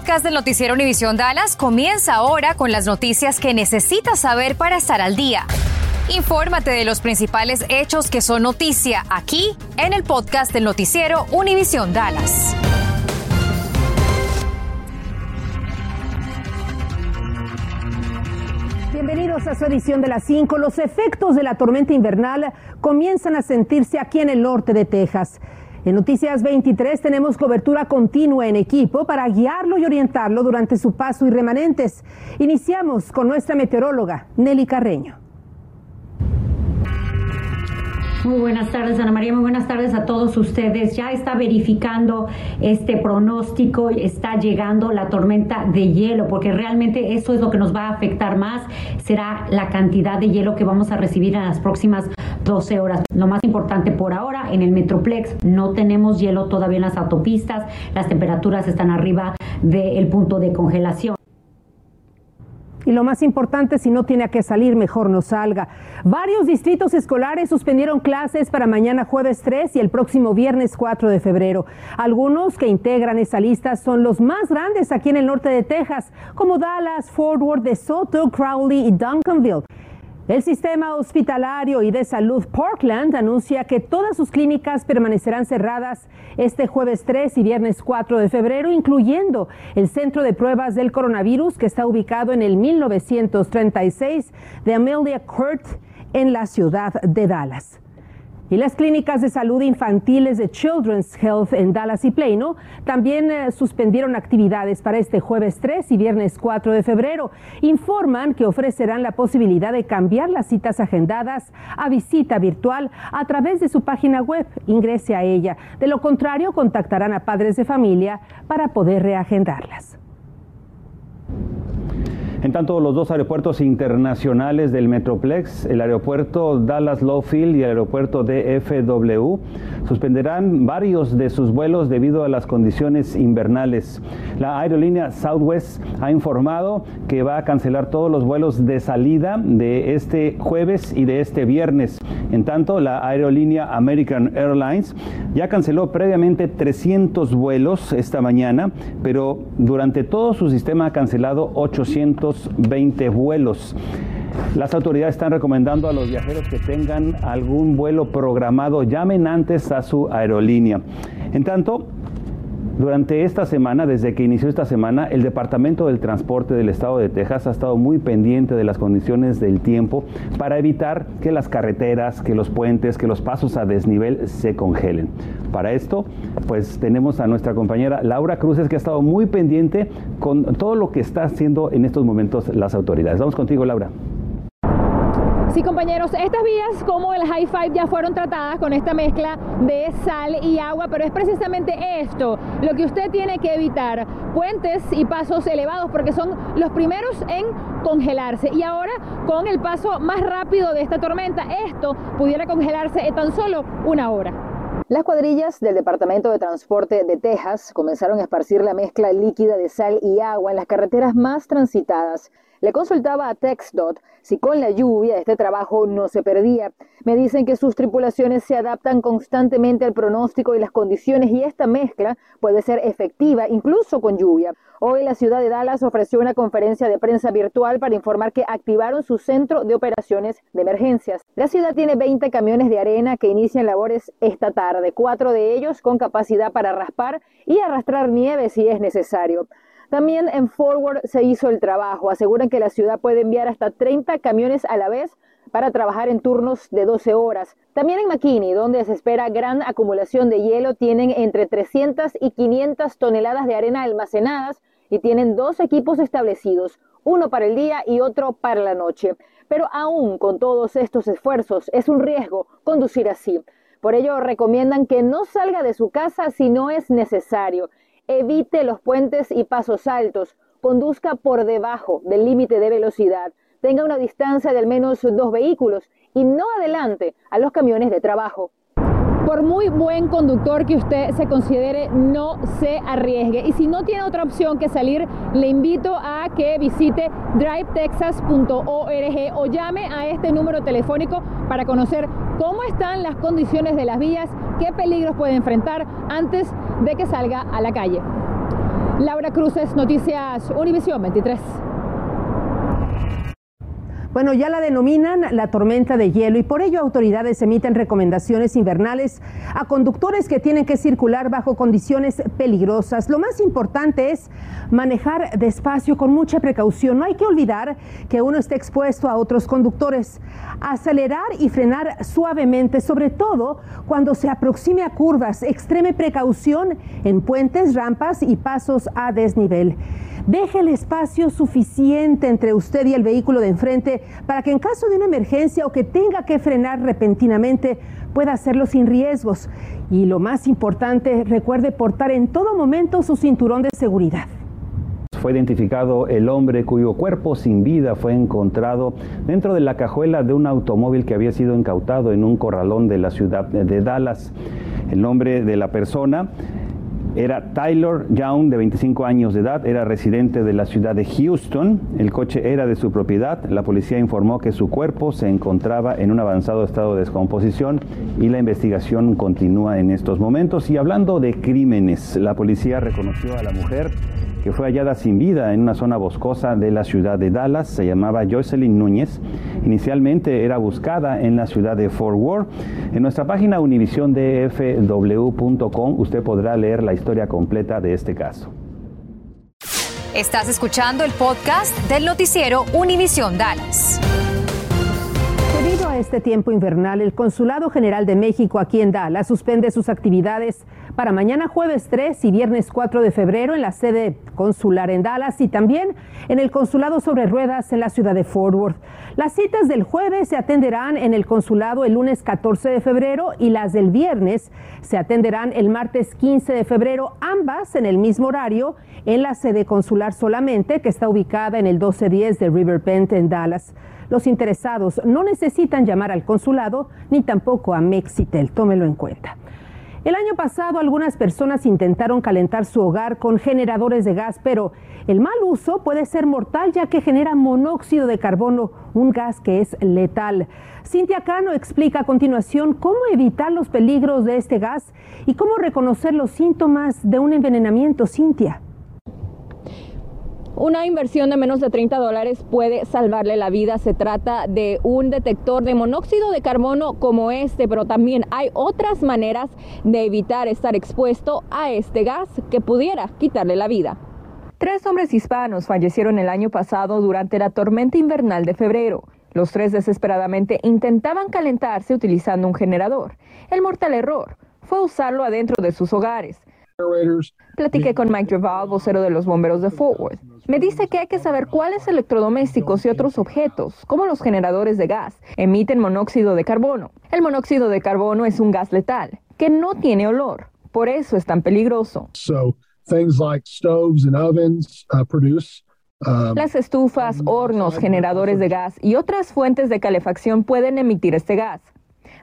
podcast del noticiero Univisión Dallas comienza ahora con las noticias que necesitas saber para estar al día. Infórmate de los principales hechos que son noticia aquí en el podcast del noticiero Univisión Dallas. Bienvenidos a su edición de las 5. Los efectos de la tormenta invernal comienzan a sentirse aquí en el norte de Texas. En Noticias 23 tenemos cobertura continua en equipo para guiarlo y orientarlo durante su paso y remanentes. Iniciamos con nuestra meteoróloga, Nelly Carreño. Muy buenas tardes, Ana María, muy buenas tardes a todos ustedes. Ya está verificando este pronóstico, está llegando la tormenta de hielo, porque realmente eso es lo que nos va a afectar más, será la cantidad de hielo que vamos a recibir en las próximas 12 horas. Lo más importante por ahora, en el Metroplex no tenemos hielo todavía en las autopistas, las temperaturas están arriba del punto de congelación. Y lo más importante, si no tiene que salir, mejor no salga. Varios distritos escolares suspendieron clases para mañana jueves 3 y el próximo viernes 4 de febrero. Algunos que integran esa lista son los más grandes aquí en el norte de Texas, como Dallas, Fort Worth, DeSoto, Crowley y Duncanville. El sistema hospitalario y de salud Parkland anuncia que todas sus clínicas permanecerán cerradas este jueves 3 y viernes 4 de febrero, incluyendo el Centro de Pruebas del Coronavirus, que está ubicado en el 1936 de Amelia Court en la ciudad de Dallas. Y las clínicas de salud infantiles de Children's Health en Dallas y Plano también suspendieron actividades para este jueves 3 y viernes 4 de febrero. Informan que ofrecerán la posibilidad de cambiar las citas agendadas a visita virtual a través de su página web. Ingrese a ella. De lo contrario, contactarán a padres de familia para poder reagendarlas. En tanto, los dos aeropuertos internacionales del Metroplex, el aeropuerto Dallas Love Field y el aeropuerto DFW, suspenderán varios de sus vuelos debido a las condiciones invernales. La aerolínea Southwest ha informado que va a cancelar todos los vuelos de salida de este jueves y de este viernes. En tanto, la aerolínea American Airlines ya canceló previamente 300 vuelos esta mañana, pero durante todo su sistema ha cancelado 820 vuelos. Las autoridades están recomendando a los viajeros que tengan algún vuelo programado, llamen antes a su aerolínea. En tanto, durante esta semana, desde que inició esta semana, el Departamento del Transporte del Estado de Texas ha estado muy pendiente de las condiciones del tiempo para evitar que las carreteras, que los puentes, que los pasos a desnivel se congelen. Para esto, pues tenemos a nuestra compañera Laura Cruces, que ha estado muy pendiente con todo lo que está haciendo en estos momentos las autoridades. Vamos contigo, Laura. Sí, compañeros, estas vías como el High Five ya fueron tratadas con esta mezcla de sal y agua, pero es precisamente esto lo que usted tiene que evitar, puentes y pasos elevados, porque son los primeros en congelarse. Y ahora, con el paso más rápido de esta tormenta, esto pudiera congelarse en tan solo una hora. Las cuadrillas del Departamento de Transporte de Texas comenzaron a esparcir la mezcla líquida de sal y agua en las carreteras más transitadas. Le consultaba a TexDot si con la lluvia este trabajo no se perdía. Me dicen que sus tripulaciones se adaptan constantemente al pronóstico y las condiciones, y esta mezcla puede ser efectiva incluso con lluvia. Hoy la ciudad de Dallas ofreció una conferencia de prensa virtual para informar que activaron su centro de operaciones de emergencias. La ciudad tiene 20 camiones de arena que inician labores esta tarde, 4 de ellos con capacidad para raspar y arrastrar nieve si es necesario. También en Fort Worth se hizo el trabajo. Aseguran que la ciudad puede enviar hasta 30 camiones a la vez para trabajar en turnos de 12 horas. También en McKinney, donde se espera gran acumulación de hielo, tienen entre 300 y 500 toneladas de arena almacenadas y tienen dos equipos establecidos, uno para el día y otro para la noche. Pero aún con todos estos esfuerzos, es un riesgo conducir así. Por ello, recomiendan que no salga de su casa si no es necesario. Evite los puentes y pasos altos, conduzca por debajo del límite de velocidad, tenga una distancia de al menos 2 vehículos y no adelante a los camiones de trabajo. Por muy buen conductor que usted se considere, no se arriesgue. Y si no tiene otra opción que salir, le invito a que visite drivetexas.org o llame a este número telefónico para conocer cómo están las condiciones de las vías, qué peligros puede enfrentar antes de que salga a la calle. Laura Cruces, Noticias Univisión 23. Bueno, ya la denominan la tormenta de hielo y por ello autoridades emiten recomendaciones invernales a conductores que tienen que circular bajo condiciones peligrosas. Lo más importante es manejar despacio con mucha precaución. No hay que olvidar que uno está expuesto a otros conductores. Acelerar y frenar suavemente, sobre todo cuando se aproxime a curvas. Extreme precaución en puentes, rampas y pasos a desnivel. Deje el espacio suficiente entre usted y el vehículo de enfrente para que en caso de una emergencia o que tenga que frenar repentinamente pueda hacerlo sin riesgos. Y lo más importante, recuerde portar en todo momento su cinturón de seguridad. Fue identificado el hombre cuyo cuerpo sin vida fue encontrado dentro de la cajuela de un automóvil que había sido incautado en un corralón de la ciudad de Dallas. El nombre de la persona era Tyler Young, de 25 años de edad, era residente de la ciudad de Houston. El coche era de su propiedad. La policía informó que su cuerpo se encontraba en un avanzado estado de descomposición y la investigación continúa en estos momentos. Y hablando de crímenes, la policía reconoció a la mujer que fue hallada sin vida en una zona boscosa de la ciudad de Dallas. Se llamaba Jocelyn Núñez. Inicialmente era buscada en la ciudad de Fort Worth. En nuestra página univisiondfw.com usted podrá leer la historia completa de este caso. Estás escuchando el podcast del noticiero Univisión Dallas. Debido a este tiempo invernal, el Consulado General de México aquí en Dallas suspende sus actividades para mañana jueves 3 y viernes 4 de febrero en la sede consular en Dallas y también en el Consulado sobre Ruedas en la ciudad de Fort Worth. Las citas del jueves se atenderán en el consulado el lunes 14 de febrero y las del viernes se atenderán el martes 15 de febrero, ambas en el mismo horario en la sede consular solamente, que está ubicada en el 1210 de Riverbend en Dallas. Los interesados no necesitan llamar al consulado ni tampoco a Mexitel, tómelo en cuenta. El año pasado algunas personas intentaron calentar su hogar con generadores de gas, pero el mal uso puede ser mortal ya que genera monóxido de carbono, un gas que es letal. Cynthia Cano explica a continuación cómo evitar los peligros de este gas y cómo reconocer los síntomas de un envenenamiento. Cynthia. Una inversión de menos de $30 puede salvarle la vida. Se trata de un detector de monóxido de carbono como este, pero también hay otras maneras de evitar estar expuesto a este gas que pudiera quitarle la vida. 3 hombres hispanos fallecieron el año pasado durante la tormenta invernal de febrero. Los 3 desesperadamente intentaban calentarse utilizando un generador. El mortal error fue usarlo adentro de sus hogares. Platiqué con Mike Trevall, vocero de los bomberos de Fort Worth. Me dice que hay que saber cuáles electrodomésticos y otros objetos, como los generadores de gas, emiten monóxido de carbono. El monóxido de carbono es un gas letal, que no tiene olor. Por eso es tan peligroso. Las estufas, hornos, generadores de gas y otras fuentes de calefacción pueden emitir este gas.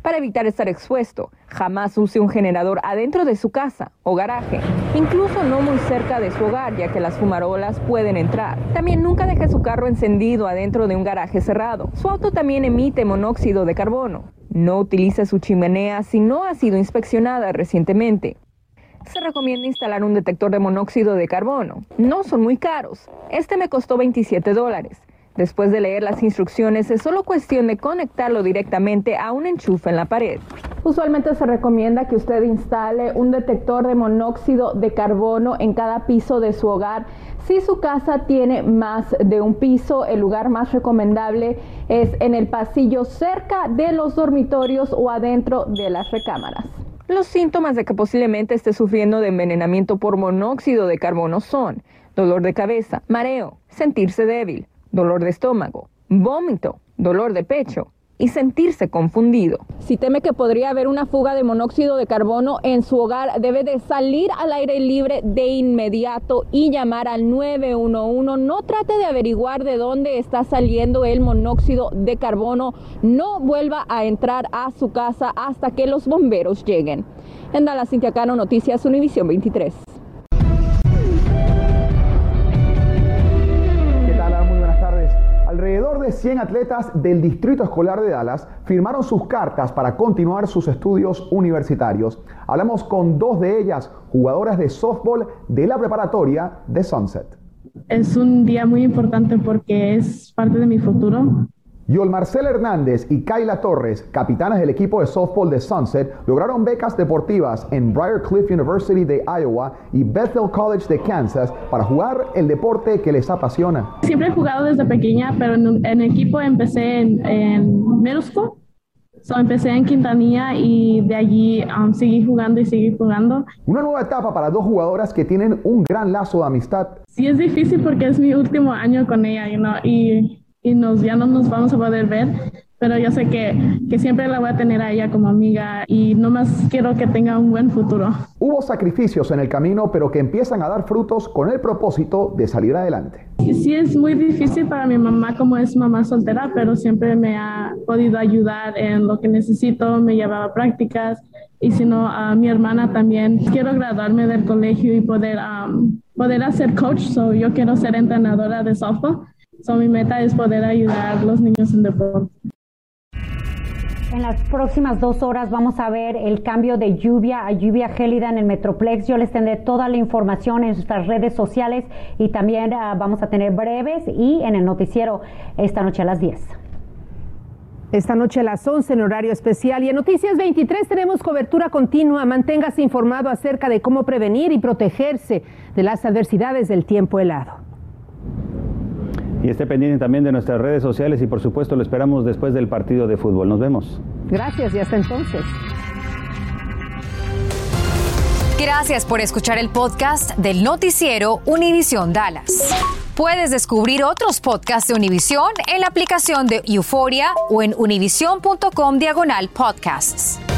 Para evitar estar expuesto, jamás use un generador adentro de su casa o garaje, incluso no muy cerca de su hogar, ya que las fumarolas pueden entrar. También nunca deje su carro encendido adentro de un garaje cerrado. Su auto también emite monóxido de carbono. No utilice su chimenea si no ha sido inspeccionada recientemente. Se recomienda instalar un detector de monóxido de carbono. No son muy caros. Este me costó $27. Después de leer las instrucciones, es solo cuestión de conectarlo directamente a un enchufe en la pared. Usualmente se recomienda que usted instale un detector de monóxido de carbono en cada piso de su hogar. Si su casa tiene más de un piso, el lugar más recomendable es en el pasillo cerca de los dormitorios o adentro de las recámaras. Los síntomas de que posiblemente esté sufriendo de envenenamiento por monóxido de carbono son dolor de cabeza, mareo, sentirse débil, dolor de estómago, vómito, dolor de pecho y sentirse confundido. Si teme que podría haber una fuga de monóxido de carbono en su hogar, debe de salir al aire libre de inmediato y llamar al 911. No trate de averiguar de dónde está saliendo el monóxido de carbono. No vuelva a entrar a su casa hasta que los bomberos lleguen. En Dallas, Cynthia Cano, Noticias Univisión 23. Alrededor de 100 atletas del Distrito Escolar de Dallas firmaron sus cartas para continuar sus estudios universitarios. Hablamos con dos de ellas, jugadoras de softball de la preparatoria de Sunset. Es un día muy importante porque es parte de mi futuro. Yolmarcel Hernández y Kayla Torres, capitanas del equipo de softball de Sunset, lograron becas deportivas en Briarcliff University de Iowa y Bethel College de Kansas para jugar el deporte que les apasiona. Siempre he jugado desde pequeña, pero en equipo empecé en middle school. Empecé en Quintanilla y de allí seguí jugando y seguí jugando. Una nueva etapa para dos jugadoras que tienen un gran lazo de amistad. Sí, es difícil porque es mi último año con ella, ya no nos vamos a poder ver, pero yo sé que siempre la voy a tener a ella como amiga y nomás quiero que tenga un buen futuro. Hubo sacrificios en el camino, pero que empiezan a dar frutos con el propósito de salir adelante. Sí, es muy difícil para mi mamá, como es mamá soltera, pero siempre me ha podido ayudar en lo que necesito, me llevaba a prácticas, y si no, a mi hermana también. Quiero graduarme del colegio y poder hacer coach, yo quiero ser entrenadora de softball. Mi meta es poder ayudar a los niños en deporte. En las próximas 2 horas vamos a ver el cambio de lluvia a lluvia gélida en el Metroplex. Yo les tendré toda la información en nuestras redes sociales y también vamos a tener breves y en el noticiero esta noche a las 10. Esta noche a las 11 en horario especial y en Noticias 23 tenemos cobertura continua. Manténgase informado acerca de cómo prevenir y protegerse de las adversidades del tiempo helado. Y esté pendiente también de nuestras redes sociales y por supuesto lo esperamos después del partido de fútbol. Nos vemos. Gracias y hasta entonces. Gracias por escuchar el podcast del noticiero Univisión Dallas. Puedes descubrir otros podcasts de Univisión en la aplicación de Euforia o en univision.com/podcasts.